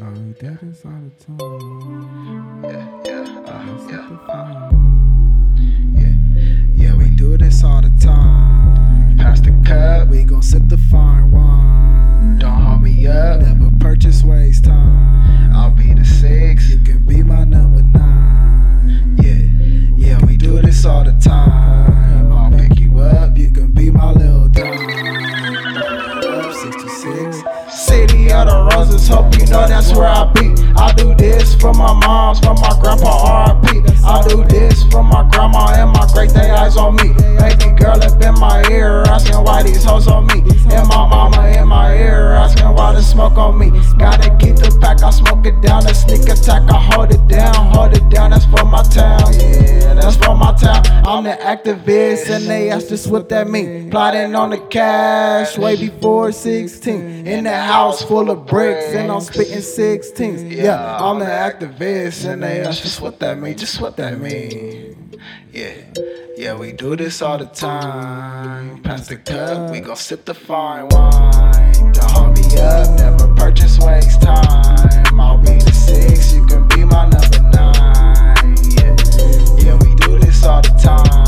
No, that is all the time. Yeah, we do this all the time. Pass the cup, we gon' sip the fine wine. Don't hold me up, never purchase, waste time. I'll be the 6, you can be my number 9. Yeah, we do this all the time. I'll pick you up, you can be my little dime. 66 City of the Roses, hope you know that's where I be. I do this for my moms, for my grandpa, R.I.P. I do this for my grandma and my great, they eyes on me. Baby girl up in my ear, asking why these hoes on me. And my mama in my ear, asking why the smoke on me. Gotta keep the pack, I smoke it down, a sneak attack, I hold it down, that's for my town. Yeah, that's for my town. I'm the activist and they asked to swip that mean. Plotting on the cash way before 16. In the house full of bricks and I'm spitting 16s. Yeah, I'm the activist and they asked to swip that mean. Just what that mean. Yeah, we do this all the time. Pass the cup, we gon' sip the fine wine. Don't hold me up, never purchase, waste time. I'll be the 6, you can be my number 9. Yeah, we do this all the time.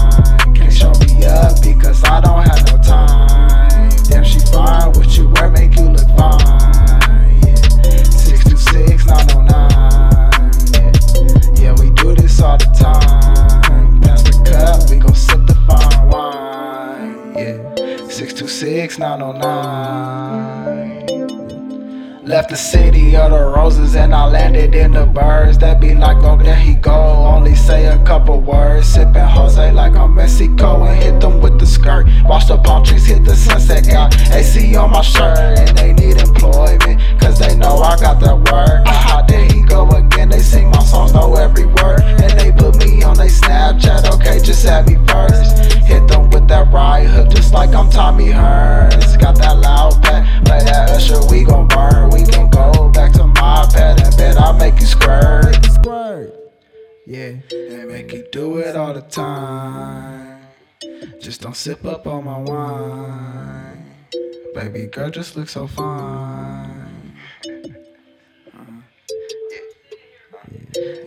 Can't show me up because I don't have no time. Damn, she fine, what you wear make you look fine. Yeah, 626, 909. Yeah, we do this all the time. Pass the cup, we gon' sip the fine wine. Yeah, 626, 909. Left the city of the roses and I landed in the birds. That be like, oh, there he go, only say a couple words. Sippin' Jose like I'm Mexico and hit them with the skirt. Watch the palm trees hit the sunset, got AC on my shirt. And they need employment, cause they know I got that word. Aha, there he go again, they sing my songs, know every word. And they put me on they Snapchat, okay, just add me first. Hit them with that right hook, just like I'm Tommy Hearns. Got that loud pack, play that Usher, we gon' burn. We can go back to my bed and bet I'll make you squirt. Yeah, they make you do it all the time. Just don't sip up on my wine. Baby girl just look so fine.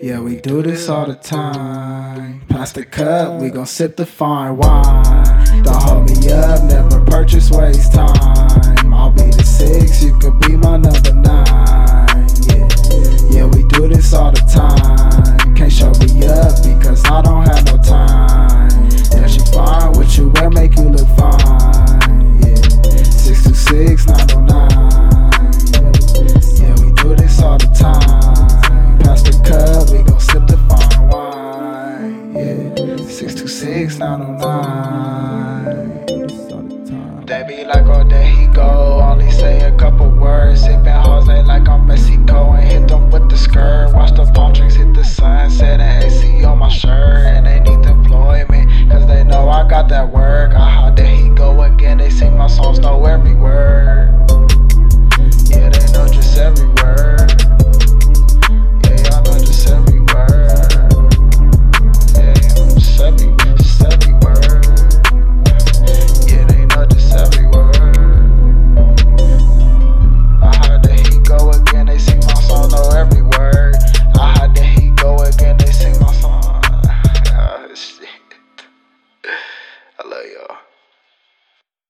Yeah, we do this all the time. Pass the cup, we gon' sip the fine wine. Don't hold me up, never purchase, waste time. I'll be the 6, you could be my number 9. Yeah, we do this all the time. Can't show me up because I don't have no time. Yeah, she fine, what you wear make you look fine. Yeah, 626, 909. Yeah, we do this all the time. Pass the cup, we gon' sip the fine wine. Yeah, 626, 909. They be like, oh, there he go, only say a couple words. Sippin' Jose like I'm Mexico and hit them with the skirt. Watch the palm trees hit the sunset and AC on my shirt. And they need deployment, cause they know I got that work. Aha, there he go again, they sing my songs, know every word.